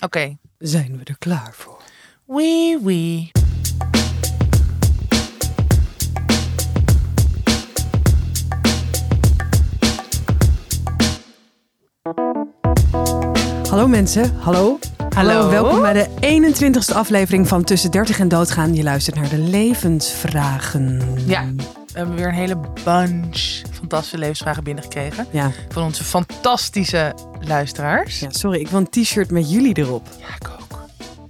Oké. Zijn we er klaar voor? Wee wee. Hallo mensen, hallo. Hallo, welkom bij de 21ste aflevering van Tussen 30 en Doodgaan. Je luistert naar de levensvragen. Ja, we hebben weer een hele bunch fantastische levensvragen binnengekregen. Ja. Van onze fantastische luisteraars. Ja, sorry, ik wil een t-shirt met jullie erop. Ja, ik ook.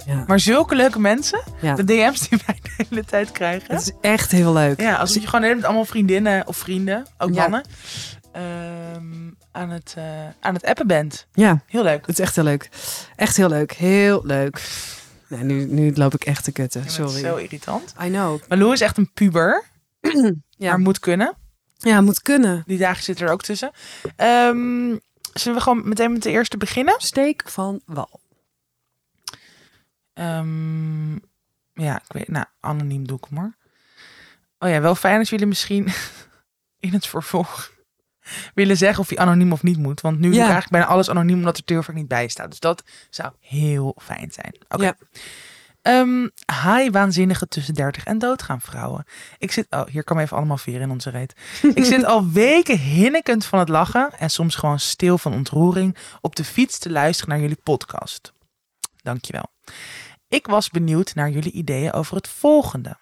Ja. Maar zulke leuke mensen, de DM's die wij de hele tijd krijgen. Dat is echt heel leuk. Ja, alsof je gewoon helemaal allemaal vriendinnen of vrienden, ook mannen... Aan het appen bent. Ja. Heel leuk. Het is echt heel leuk. Echt heel leuk. Heel leuk. Nee, nu loop ik echt te kutten. Sorry. Het is zo irritant. I know. Maar Lou is echt een puber. Maar moet kunnen. Ja, moet kunnen. Die dagen zitten er ook tussen. Zullen we gewoon meteen met de eerste beginnen? Steek van wal. Ik weet... Nou, anoniem doe ik hem hoor. Oh ja, wel fijn als jullie misschien in het vervolg... willen zeggen of hij anoniem of niet moet. Want nu doe ik eigenlijk bijna alles anoniem... omdat er heel vaak niet bij staat. Dus dat zou heel fijn zijn. Oké. Ja. Hi, waanzinnige tussen 30 en doodgaan vrouwen. Ik zit... Oh, hier kan even allemaal veren in onze reet. Ik zit al weken hinnikend van het lachen... en soms gewoon stil van ontroering... op de fiets te luisteren naar jullie podcast. Dankjewel. Ik was benieuwd naar jullie ideeën over het volgende...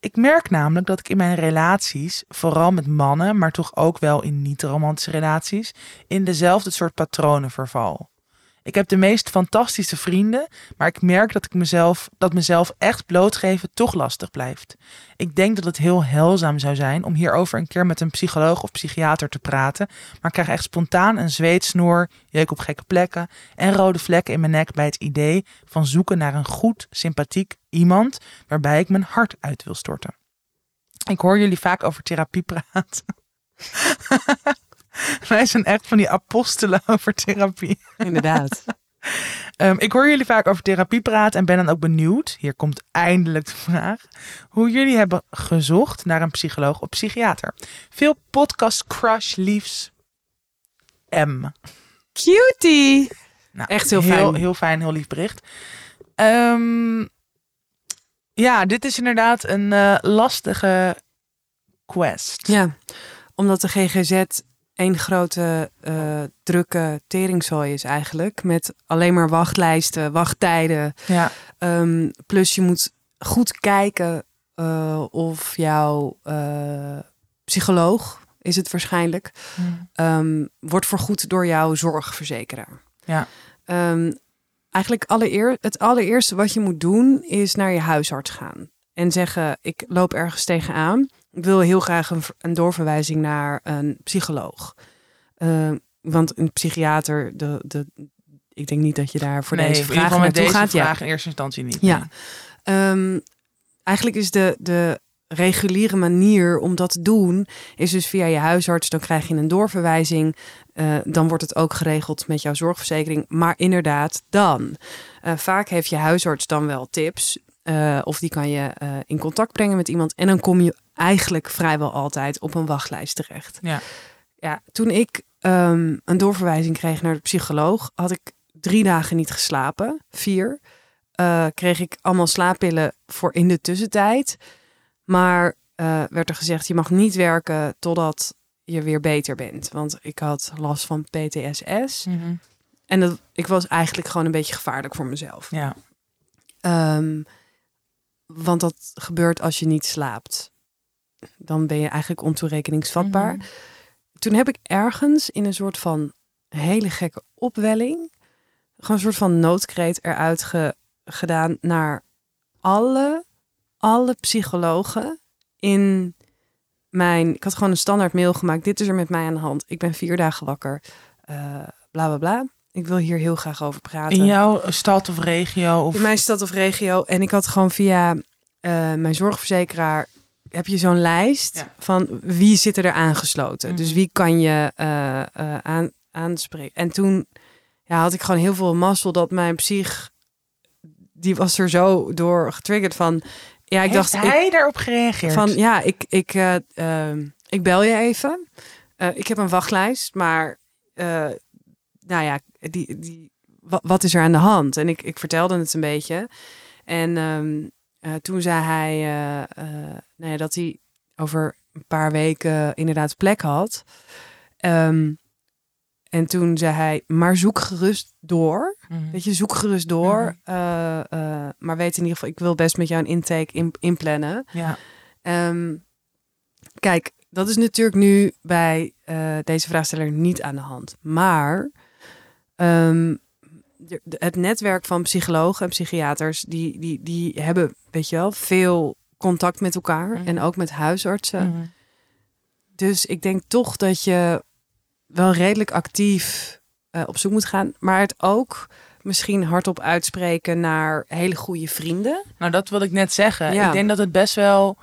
Ik merk namelijk dat ik in mijn relaties, vooral met mannen, maar toch ook wel in niet-romantische relaties, in dezelfde soort patronen verval. Ik heb de meest fantastische vrienden, maar ik merk dat mezelf echt blootgeven toch lastig blijft. Ik denk dat het heel heilzaam zou zijn om hierover een keer met een psycholoog of psychiater te praten, maar ik krijg echt spontaan een zweetsnoer, jeuk op gekke plekken en rode vlekken in mijn nek bij het idee van zoeken naar een goed, sympathiek iemand waarbij ik mijn hart uit wil storten. Ik hoor jullie vaak over therapie praten. Wij zijn echt van die apostelen over therapie. Inderdaad. Ik hoor jullie vaak over therapie praten en ben dan ook benieuwd, hier komt eindelijk de vraag, hoe jullie hebben gezocht naar een psycholoog of psychiater. Veel podcast crush liefs M. Cutie! Nou, echt heel fijn. Heel fijn, heel lief bericht. Ja, dit is inderdaad een lastige quest. Ja, omdat de GGZ... Een grote drukke teringzooi is eigenlijk. Met alleen maar wachtlijsten, wachttijden. Ja. Plus je moet goed kijken of jouw psycholoog, is het waarschijnlijk, wordt vergoed door jouw zorgverzekeraar. Ja. Eigenlijk het allereerste wat je moet doen is naar je huisarts gaan. En zeggen, ik loop ergens tegenaan. Ik wil heel graag een doorverwijzing naar een psycholoog. Want een psychiater, ik denk niet dat je daar voor deze vraag naartoe gaat. Nee, in eerste instantie niet. Ja. Eigenlijk is de reguliere manier om dat te doen... is dus via je huisarts, dan krijg je een doorverwijzing. Dan wordt het ook geregeld met jouw zorgverzekering. Maar inderdaad, dan. Vaak heeft je huisarts dan wel tips... of die kan je in contact brengen met iemand. En dan kom je eigenlijk vrijwel altijd op een wachtlijst terecht. Ja. Ja, toen ik een doorverwijzing kreeg naar de psycholoog... had ik 3 dagen niet geslapen. 4. Kreeg ik allemaal slaappillen voor in de tussentijd. Maar werd er gezegd, je mag niet werken totdat je weer beter bent. Want ik had last van PTSS. Mm-hmm. En ik was eigenlijk gewoon een beetje gevaarlijk voor mezelf. Ja. Want dat gebeurt als je niet slaapt. Dan ben je eigenlijk ontoerekeningsvatbaar. Mm-hmm. Toen heb ik ergens in een soort van hele gekke opwelling... gewoon een soort van noodkreet eruit gedaan... naar alle psychologen in mijn... Ik had gewoon een standaard mail gemaakt. Dit is er met mij aan de hand. Ik ben 4 dagen wakker. Bla, bla, bla. Ik wil hier heel graag over praten. In jouw stad of regio? Of... In mijn stad of regio. En ik had gewoon via mijn zorgverzekeraar... heb je zo'n lijst van wie zit er aangesloten. Mm-hmm. Dus wie kan je aanspreken. En toen had ik gewoon heel veel mazzel dat mijn psych... die was er zo door getriggerd van... Ja, Heeft hij daarop gereageerd? Van ja, ik bel je even. Ik heb een wachtlijst, maar... nou ja, die wat is er aan de hand? En ik vertelde het een beetje. En toen zei hij dat hij over een paar weken inderdaad plek had. En toen zei hij, maar zoek gerust door. Mm-hmm. Weet je, zoek gerust door. Mm-hmm. Maar weet in ieder geval, ik wil best met jou een intake inplannen. Ja. Kijk, dat is natuurlijk nu bij deze vraagsteller niet aan de hand. Maar het netwerk van psychologen en psychiaters, die hebben, weet je wel, veel contact met elkaar. Mm-hmm. En ook met huisartsen. Mm-hmm. Dus ik denk toch dat je wel redelijk actief op zoek moet gaan. Maar het ook misschien hardop uitspreken naar hele goede vrienden. Nou, dat wil ik net zeggen. Ja. Ik denk dat het best wel...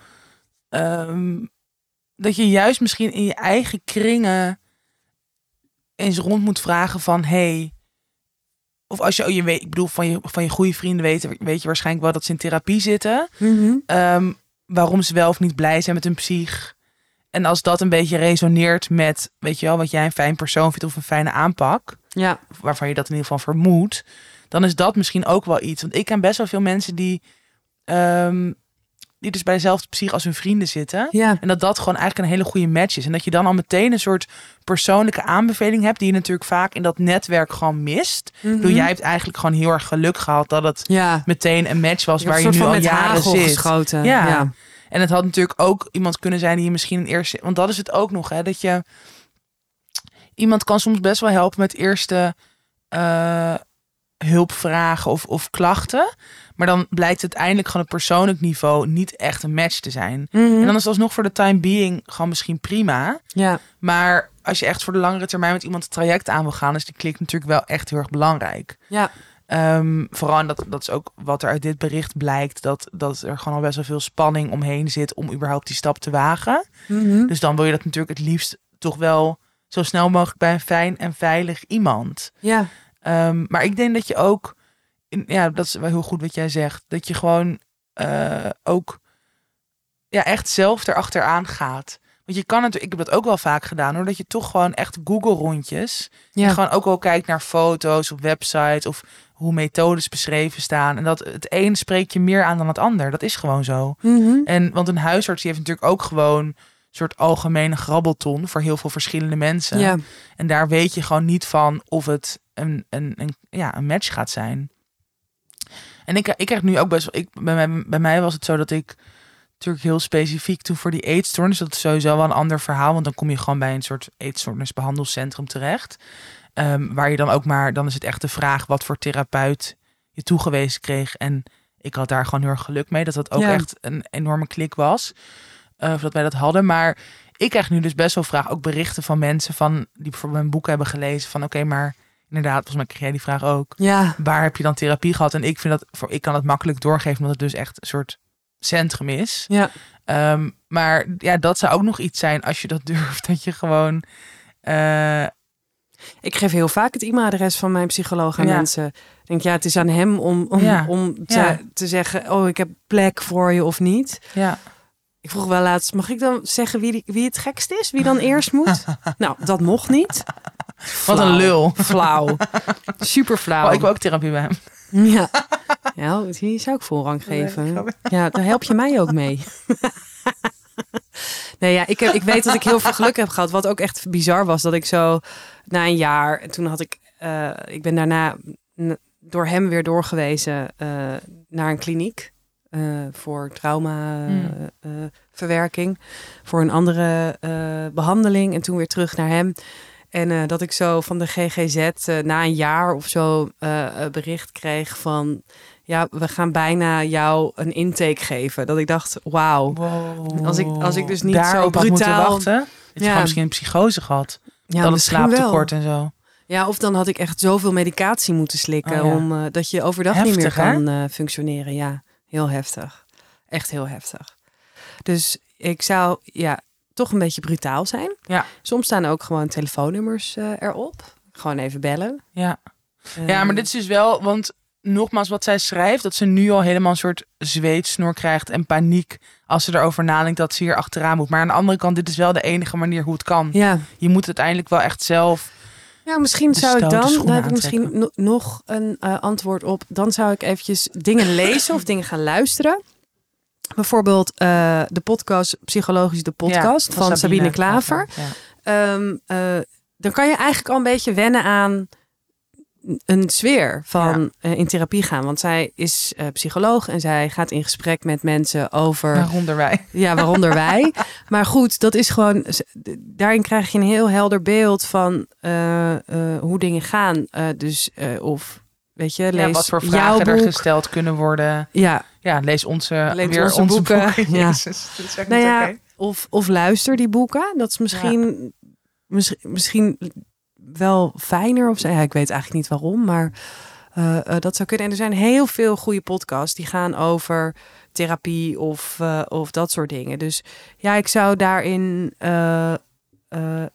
dat je juist misschien in je eigen kringen eens rond moet vragen van... Hey, of als je weet, ik bedoel, van je goede vrienden weet je waarschijnlijk wel dat ze in therapie zitten. Mm-hmm. Waarom ze wel of niet blij zijn met hun psych. En als dat een beetje resoneert met, weet je wel, wat jij een fijn persoon vindt of een fijne aanpak. Ja. Waarvan je dat in ieder geval vermoedt. Dan is dat misschien ook wel iets. Want ik ken best wel veel mensen die dus bij dezelfde psych als hun vrienden zitten. Ja. En dat gewoon eigenlijk een hele goede match is. En dat je dan al meteen een soort persoonlijke aanbeveling hebt... die je natuurlijk vaak in dat netwerk gewoon mist. Mm-hmm. Doe, jij hebt eigenlijk gewoon heel erg geluk gehad... dat het meteen een match was waar je nu al jaren zit. Geschoten. Ja. Ja. En het had natuurlijk ook iemand kunnen zijn die je misschien een eerste... Want dat is het ook nog, hè. Dat je... Iemand kan soms best wel helpen met eerste... hulpvragen of klachten. Maar dan blijkt uiteindelijk gewoon op persoonlijk niveau niet echt een match te zijn. Mm-hmm. En dan is het alsnog voor de time being gewoon misschien prima. Ja. Maar als je echt voor de langere termijn met iemand het traject aan wil gaan, is die klik natuurlijk wel echt heel erg belangrijk. Ja. Vooral, en dat is ook wat er uit dit bericht blijkt, dat er gewoon al best wel veel spanning omheen zit om überhaupt die stap te wagen. Mm-hmm. Dus dan wil je dat natuurlijk het liefst toch wel zo snel mogelijk bij een fijn en veilig iemand. Ja. Maar ik denk dat je ook... Ja, dat is wel heel goed wat jij zegt. Dat je gewoon ook echt zelf erachteraan gaat. Want je kan natuurlijk... Ik heb dat ook wel vaak gedaan, hoor. Dat je toch gewoon echt Google-rondjes... Ja. Gewoon ook wel kijkt naar foto's op websites... of hoe methodes beschreven staan. En dat het een spreekt je meer aan dan het ander. Dat is gewoon zo. Mm-hmm. Want een huisarts die heeft natuurlijk ook gewoon... soort algemene grabbelton voor heel veel verschillende mensen. Ja. En daar weet je gewoon niet van of het een match gaat zijn. En ik krijg nu ook best wel... Bij mij was het zo dat ik natuurlijk heel specifiek toen voor die eetstoornis... dat is sowieso wel een ander verhaal... want dan kom je gewoon bij een soort eetstoornisbehandelcentrum terecht. Waar je dan ook maar... Dan is het echt de vraag wat voor therapeut je toegewezen kreeg. En ik had daar gewoon heel erg geluk mee... dat ook echt een enorme klik was... Of dat wij dat hadden. Maar ik krijg nu dus best wel vragen. Ook berichten van mensen die bijvoorbeeld mijn boek hebben gelezen. Van oké, maar inderdaad, volgens mij kreeg jij die vraag ook. Ja. Waar heb je dan therapie gehad? En ik vind dat, ik kan het makkelijk doorgeven. Omdat het dus echt een soort centrum is. Ja. Maar ja, dat zou ook nog iets zijn als je dat durft. Dat je gewoon... Ik geef heel vaak het e-mailadres van mijn psycholoog aan mensen. Ik denk, het is aan hem om te zeggen... oh, ik heb plek voor je of niet. Ja. Ik vroeg wel laatst, mag ik dan zeggen wie het gekst is? Wie dan eerst moet? Nou, dat mocht niet. Wat een lul. Flauw. Super flauw. Oh, ik wil ook therapie bij hem. Ja, die zou ik voorrang geven. Ja, daar help je mij ook mee. Nee, ik weet dat ik heel veel geluk heb gehad. Wat ook echt bizar was, dat ik zo na een jaar... En toen had ik... ik ben daarna door hem weer doorgewezen naar een kliniek. Voor traumaverwerking. Voor een andere behandeling. En toen weer terug naar hem. En dat ik zo van de GGZ na een jaar of zo bericht kreeg van... ja, we gaan bijna jou een intake geven. Dat ik dacht, wauw. Wow. Als ik dus niet daar zo brutaal... moeten wachten. Dat je gewoon misschien een psychose gehad. Ja, dan het slaaptekort wel. En zo. Ja, of dan had ik echt zoveel medicatie moeten slikken... omdat je overdag niet meer kan functioneren, ja. Heel heftig. Echt heel heftig. Dus ik zou toch een beetje brutaal zijn. Ja. Soms staan ook gewoon telefoonnummers erop. Gewoon even bellen. Ja. Maar dit is dus wel... Want nogmaals, wat zij schrijft... dat ze nu al helemaal een soort zweetsnor krijgt... en paniek als ze erover nadenkt dat ze hier achteraan moet. Maar aan de andere kant, dit is wel de enige manier hoe het kan. Ja. Je moet uiteindelijk wel echt zelf... Ja, misschien zou ik dan, daar heb ik misschien nog een antwoord op. Dan zou ik eventjes dingen lezen of dingen gaan luisteren. Bijvoorbeeld de podcast, Psychologisch de podcast, ja, van Sabine Klaver. Ja. Dan kan je eigenlijk al een beetje wennen aan een sfeer van in therapie gaan. Want zij is psycholoog en zij gaat in gesprek met mensen over... Waaronder wij. Ja, waaronder wij. Maar goed, dat is gewoon... Daarin krijg je een heel helder beeld van hoe dingen gaan. Of... Weet je, lees wat voor vragen er gesteld kunnen worden. Ja, lees onze boeken. Ja. Jezus, dat is echt niet okay. Of luister die boeken. Dat is misschien wel fijner. Of ik weet eigenlijk niet waarom, maar dat zou kunnen. En er zijn heel veel goede podcasts die gaan over therapie of dat soort dingen. Dus ja, ik zou daarin...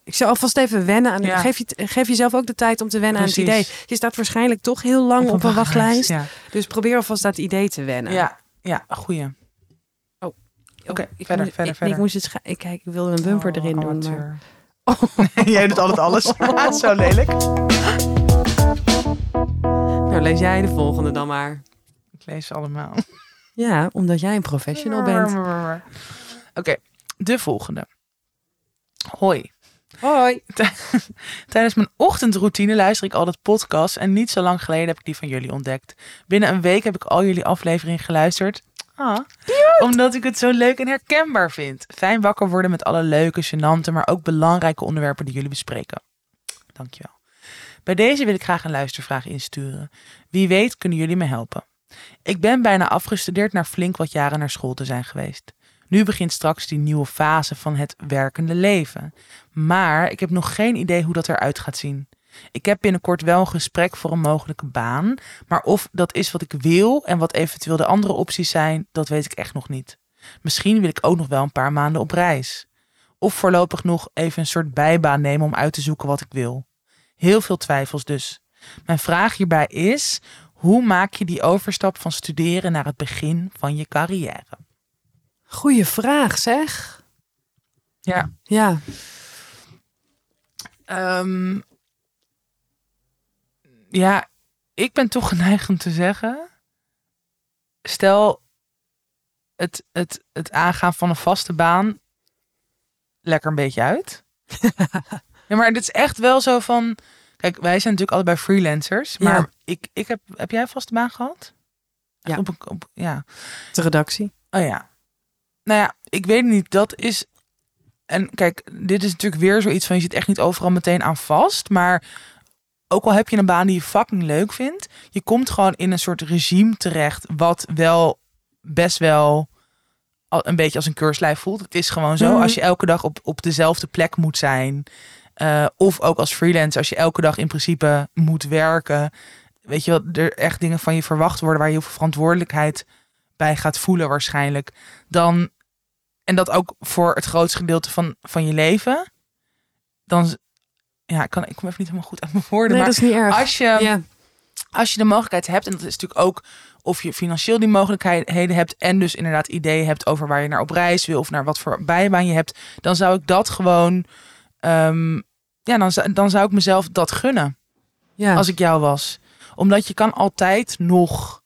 ik zou alvast even wennen aan... Geef jezelf ook de tijd om te wennen aan het idee. Je staat waarschijnlijk toch heel lang op een wachtlijst. Ja. Dus probeer alvast dat idee te wennen. Ja, goeie. Oké, verder. Ik wilde een bumper erin doen. Maar... Nee, jij doet altijd alles. Zo lelijk. Nou, lees jij de volgende dan maar. Ik lees ze allemaal. Ja, omdat jij een professional bent. Oké, de volgende. Hoi. Tijdens mijn ochtendroutine luister ik altijd podcasts en niet zo lang geleden heb ik die van jullie ontdekt. Binnen een week heb ik al jullie afleveringen geluisterd. Omdat ik het zo leuk en herkenbaar vind. Fijn wakker worden met alle leuke, gênante, maar ook belangrijke onderwerpen die jullie bespreken. Dankjewel. Bij deze wil ik graag een luistervraag insturen. Wie weet kunnen jullie me helpen. Ik ben bijna afgestudeerd na flink wat jaren naar school te zijn geweest. Nu begint straks die nieuwe fase van het werkende leven. Maar ik heb nog geen idee hoe dat eruit gaat zien. Ik heb binnenkort wel een gesprek voor een mogelijke baan. Maar of dat is wat ik wil en wat eventueel de andere opties zijn, dat weet ik echt nog niet. Misschien wil ik ook nog wel een paar maanden op reis. Of voorlopig nog even een soort bijbaan nemen om uit te zoeken wat ik wil. Heel veel twijfels dus. Mijn vraag hierbij is, hoe maak je die overstap van studeren naar het begin van je carrière? Goeie vraag, zeg. Ja. Ik ben toch geneigd om te zeggen... Stel het aangaan van een vaste baan... lekker een beetje uit. Ja, maar dit is echt wel zo van... Kijk, wij zijn natuurlijk allebei freelancers. Maar ik heb jij een vaste baan gehad? Ja. De redactie. Oh ja. Nou ja, ik weet niet, dat is... En kijk, dit is natuurlijk weer zoiets van... je zit echt niet overal meteen aan vast. Maar ook al heb je een baan die je fucking leuk vindt... je komt gewoon in een soort regime terecht... wat wel best wel een beetje als een keurslijf voelt. Het is gewoon zo, als je elke dag op dezelfde plek moet zijn... of ook als freelancer, als je elke dag in principe moet werken... weet je wel, er echt dingen van je verwacht worden... waar je heel veel verantwoordelijkheid... bij gaat voelen waarschijnlijk. Dan, en dat ook voor het grootste gedeelte van je leven. Dan, ik kom even niet helemaal goed uit mijn woorden. Nee, maar dat is niet erg. Als je de mogelijkheid hebt, en dat is natuurlijk ook of je financieel die mogelijkheden hebt, en dus inderdaad ideeën hebt over waar je naar op reis wil, of naar wat voor bijbaan je hebt, dan zou ik dat gewoon, dan zou ik mezelf dat gunnen. Ja. Als ik jou was. Omdat je kan altijd nog...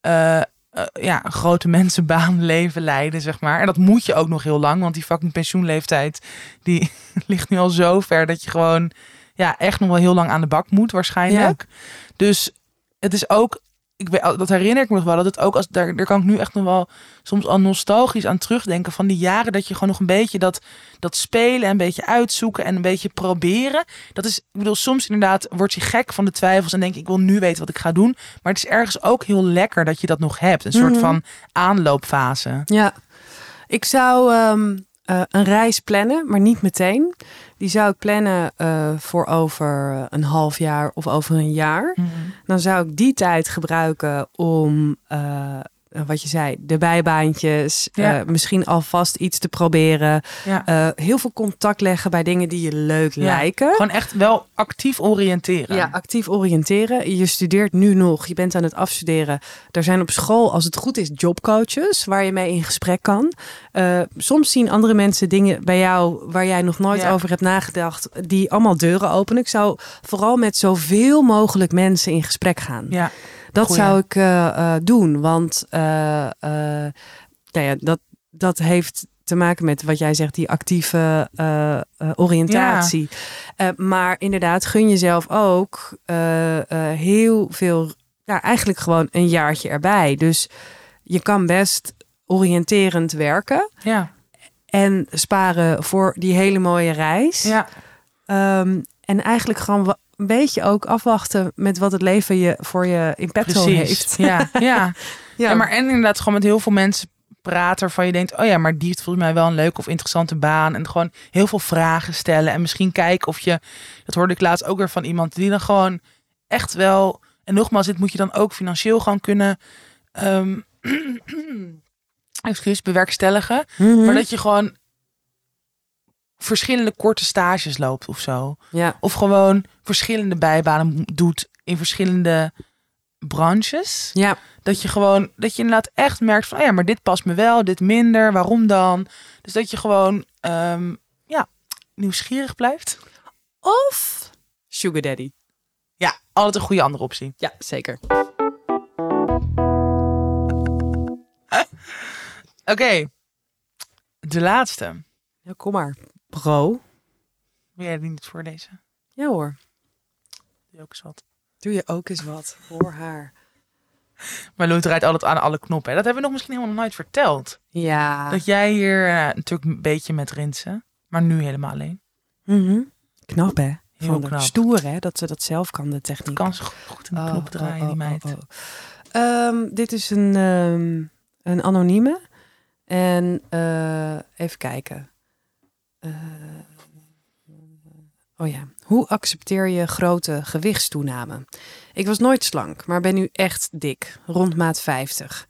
een grote mensenbaanleven leiden, zeg maar. En dat moet je ook nog heel lang, want die fucking pensioenleeftijd... die ligt nu al zo ver dat je gewoon echt nog wel heel lang aan de bak moet waarschijnlijk. Ja. Dus het is ook... dat herinner ik me nog wel, dat het ook... daar kan ik nu echt nog wel soms al nostalgisch aan terugdenken... van die jaren dat je gewoon nog een beetje dat spelen... een beetje uitzoeken en een beetje proberen. Dat is, ik bedoel, soms inderdaad word je gek van de twijfels... en denk ik wil nu weten wat ik ga doen. Maar het is ergens ook heel lekker dat je dat nog hebt. Een soort van aanloopfase. Ja, ik zou een reis plannen, maar niet meteen. Die zou ik plannen voor over een half jaar of over een jaar. Dan zou ik die tijd gebruiken om wat je zei, de bijbaantjes, misschien alvast iets te proberen. Ja. Heel veel contact leggen bij dingen die je leuk lijken. Gewoon echt wel actief oriënteren. Ja, actief oriënteren. Je studeert nu nog, je bent aan het afstuderen. Er zijn op school, als het goed is, jobcoaches waar je mee in gesprek kan. Soms zien andere mensen dingen bij jou waar jij nog nooit over hebt nagedacht, die allemaal deuren openen. Ik zou vooral met zoveel mogelijk mensen in gesprek gaan. Ja. Dat zou ik doen, want dat heeft te maken met wat jij zegt, die actieve oriëntatie. Ja. Maar inderdaad, gun jezelf ook heel veel, eigenlijk gewoon een jaartje erbij. Dus je kan best oriënterend werken en sparen voor die hele mooie reis. Ja. En eigenlijk gewoon een beetje ook afwachten met wat het leven je voor je in petto heeft. Ja, maar en inderdaad gewoon met heel veel mensen praten waarvan je denkt, oh ja, maar die heeft volgens mij wel een leuke of interessante baan. En gewoon heel veel vragen stellen en misschien kijken of je, dat hoorde ik laatst ook weer van iemand, die dan gewoon echt wel, en nogmaals, dit moet je dan ook financieel gewoon kunnen bewerkstelligen. Mm-hmm. Maar dat je gewoon verschillende korte stages loopt of zo. Ja. Of gewoon verschillende bijbanen doet in verschillende branches. Ja. Dat je inderdaad echt merkt van, maar dit past me wel, dit minder, waarom dan? Dus dat je gewoon nieuwsgierig blijft. Of sugar daddy. Ja, altijd een goede andere optie. Ja, zeker. Oké. De laatste. Ja, kom maar. Bro. Wil jij die niet voorlezen? Ja hoor. Doe je ook eens wat. Hoor haar. Maar Lou draait altijd aan alle knoppen. Hè? Dat hebben we nog misschien helemaal nooit verteld. Ja. Dat jij hier natuurlijk een beetje met rinsen. Maar nu helemaal alleen. Mm-hmm. Knap hè? Heel knap. Stoer hè? Dat ze dat zelf kan, de techniek. Kan ze goed een knop draaien, die meid. Dit is een anonieme. En even kijken. Hoe accepteer je grote gewichtstoename? Ik was nooit slank, maar ben nu echt dik, rond maat 50.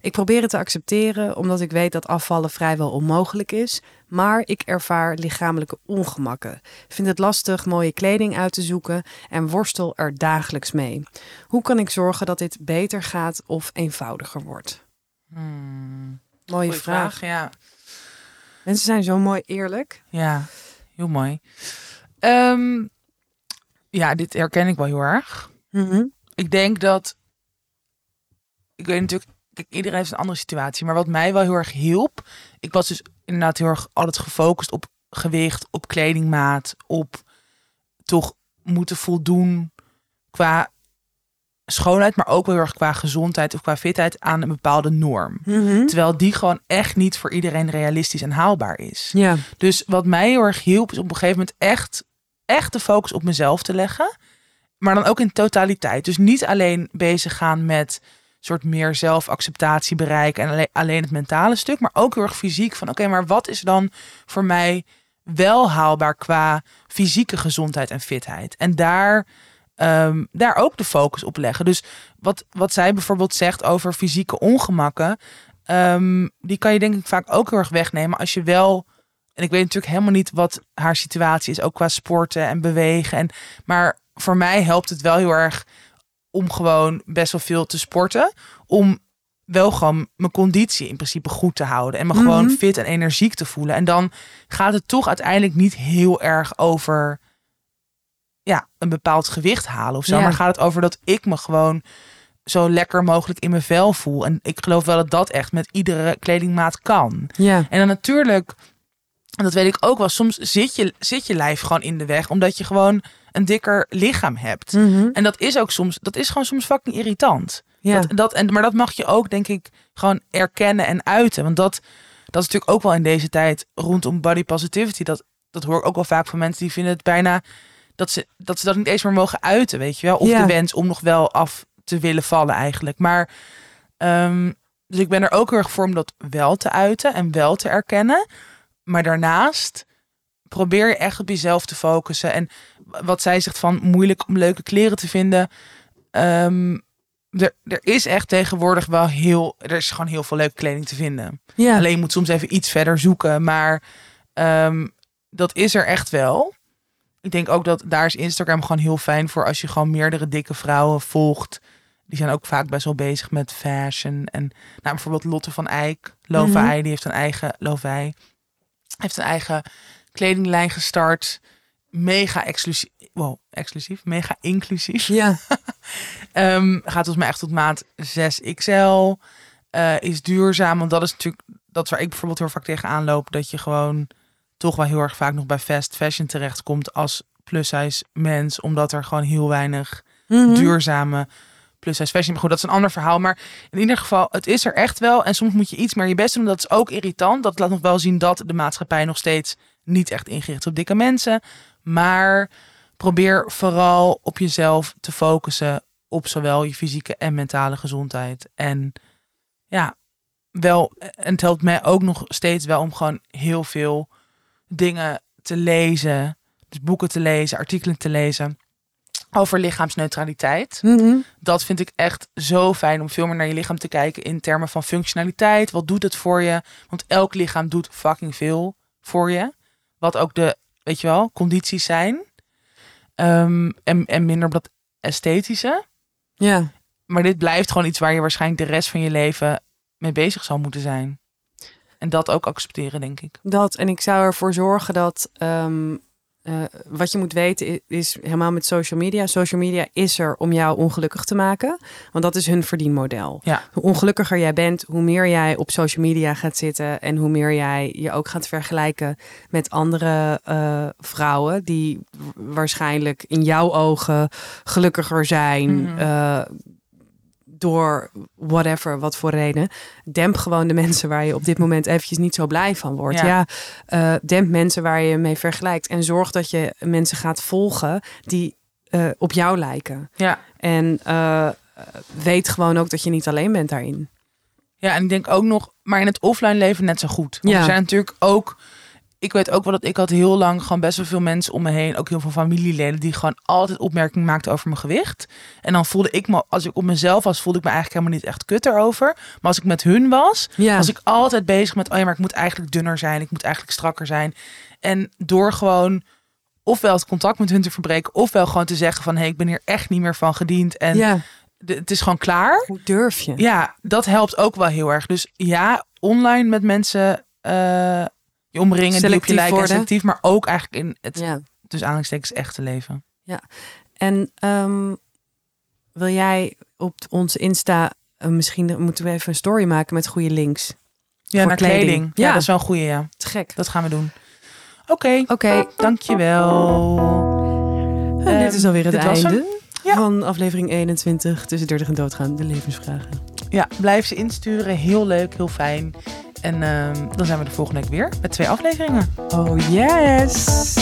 Ik probeer het te accepteren, omdat ik weet dat afvallen vrijwel onmogelijk is. Maar ik ervaar lichamelijke ongemakken. Vind het lastig mooie kleding uit te zoeken en worstel er dagelijks mee. Hoe kan ik zorgen dat dit beter gaat of eenvoudiger wordt? Mooie vraag, ja. Mensen zijn zo mooi eerlijk. Ja, heel mooi. Dit herken ik wel heel erg. Mm-hmm. Ik denk dat... Ik weet natuurlijk... Kijk, iedereen heeft een andere situatie. Maar wat mij wel heel erg hielp... Ik was dus inderdaad heel erg altijd gefocust op gewicht, op kledingmaat, op toch moeten voldoen qua schoonheid, maar ook wel heel erg qua gezondheid of qua fitheid aan een bepaalde norm. Mm-hmm. Terwijl die gewoon echt niet voor iedereen realistisch en haalbaar is. Ja. Dus wat mij heel erg hielp is op een gegeven moment echt de focus op mezelf te leggen. Maar dan ook in totaliteit. Dus niet alleen bezig gaan met soort meer zelfacceptatie bereiken en alleen het mentale stuk, maar ook heel erg fysiek van oké, maar wat is dan voor mij wel haalbaar qua fysieke gezondheid en fitheid? En daar ook de focus op leggen. Dus wat zij bijvoorbeeld zegt over fysieke ongemakken, die kan je denk ik vaak ook heel erg wegnemen als je wel, en ik weet natuurlijk helemaal niet wat haar situatie is, ook qua sporten en bewegen. Maar voor mij helpt het wel heel erg om gewoon best wel veel te sporten, om wel gewoon mijn conditie in principe goed te houden en me gewoon fit en energiek te voelen. En dan gaat het toch uiteindelijk niet heel erg over een bepaald gewicht halen of zo. Ja. Maar gaat het over dat ik me gewoon zo lekker mogelijk in mijn vel voel. En ik geloof wel dat dat echt met iedere kledingmaat kan. Ja. En dan natuurlijk, en dat weet ik ook wel, soms zit je lijf gewoon in de weg, omdat je gewoon een dikker lichaam hebt. Mm-hmm. En dat is ook soms, dat is gewoon soms fucking irritant. Ja. Maar dat mag je ook, denk ik, gewoon erkennen en uiten. Want dat is natuurlijk ook wel in deze tijd rondom body positivity. Dat hoor ik ook wel vaak van mensen die vinden het bijna dat ze dat niet eens meer mogen uiten, weet je wel. Of de wens om nog wel af te willen vallen eigenlijk. Maar dus ik ben er ook heel erg voor om dat wel te uiten en wel te erkennen. Maar daarnaast probeer je echt op jezelf te focussen. En wat zij zegt van moeilijk om leuke kleren te vinden. Er is echt tegenwoordig wel heel... Er is gewoon heel veel leuke kleding te vinden. Ja. Alleen je moet soms even iets verder zoeken. Maar dat is er echt wel. Ik denk ook dat daar is Instagram gewoon heel fijn voor. Als je gewoon meerdere dikke vrouwen volgt. Die zijn ook vaak best wel bezig met fashion. En bijvoorbeeld Lotte van Eijk. Lovey, die heeft een eigen... Lovey heeft een eigen kledinglijn gestart. Mega exclusief. Wow, exclusief. Mega inclusief. Ja. Gaat volgens mij echt tot maat 6XL. Is duurzaam. Want dat is natuurlijk... Dat is waar ik bijvoorbeeld heel vaak tegenaan loop. Dat je gewoon toch wel heel erg vaak nog bij fast fashion terechtkomt. Als plus-size mens. Omdat er gewoon heel weinig duurzame plus-size fashion... Maar goed, dat is een ander verhaal. Maar in ieder geval, het is er echt wel. En soms moet je iets meer je best doen. Dat is ook irritant. Dat laat nog wel zien dat de maatschappij nog steeds... niet echt ingericht is op dikke mensen. Maar... probeer vooral op jezelf te focussen op zowel je fysieke en mentale gezondheid. En ja, wel, en het helpt mij ook nog steeds wel om gewoon heel veel dingen te lezen. Dus boeken te lezen, artikelen te lezen over lichaamsneutraliteit. Dat vind ik echt zo fijn om veel meer naar je lichaam te kijken in termen van functionaliteit. Wat doet het voor je? Want elk lichaam doet fucking veel voor je. Wat ook de, weet je wel, condities zijn. En minder op dat esthetische. Ja. Maar dit blijft gewoon iets waar je waarschijnlijk de rest van je leven mee bezig zal moeten zijn. En dat ook accepteren, denk ik. Dat, en ik zou ervoor zorgen dat... wat je moet weten is helemaal met social media. Social media is er om jou ongelukkig te maken. Want dat is hun verdienmodel. Ja. Hoe ongelukkiger jij bent, hoe meer jij op social media gaat zitten. En hoe meer jij je ook gaat vergelijken met andere vrouwen. Die waarschijnlijk in jouw ogen gelukkiger zijn. Door whatever, wat voor reden. Demp gewoon de mensen waar je op dit moment eventjes niet zo blij van wordt. Ja. Demp mensen waar je mee vergelijkt. En zorg dat je mensen gaat volgen die op jou lijken. Ja. En weet gewoon ook dat je niet alleen bent daarin. Ja, en ik denk ook nog... Maar in het offline leven net zo goed. Want er zijn natuurlijk ook... Ik weet ook wel dat ik had heel lang gewoon best wel veel mensen om me heen. Ook heel veel familieleden die gewoon altijd opmerkingen maakten over mijn gewicht. En dan voelde ik me, als ik op mezelf was, voelde ik me eigenlijk helemaal niet echt kut erover. Maar als ik met hun was, was ik altijd bezig met... oh ja, maar ik moet eigenlijk dunner zijn. Ik moet eigenlijk strakker zijn. En door gewoon ofwel het contact met hun te verbreken... ofwel gewoon te zeggen van, hé, ik ben hier echt niet meer van gediend. En het is gewoon klaar. Hoe durf je? Ja, dat helpt ook wel heel erg. Dus ja, online met mensen... je omringen, die op je lijken en selectief, maar ook eigenlijk in het dus aanhalingstekens echte leven. Ja, en wil jij op onze Insta, misschien moeten we even een story maken met goede links. Ja, voor naar kleding. Ja, ja, dat is wel een goede, ja. Te gek. Dat gaan we doen. Oké, dankjewel. En dit is alweer het einde van aflevering 21, Tussen dertig en doodgaan, de levensvragen. Ja, blijf ze insturen. Heel leuk, heel fijn. En dan zijn we de volgende week weer met 2 afleveringen. Oh yes!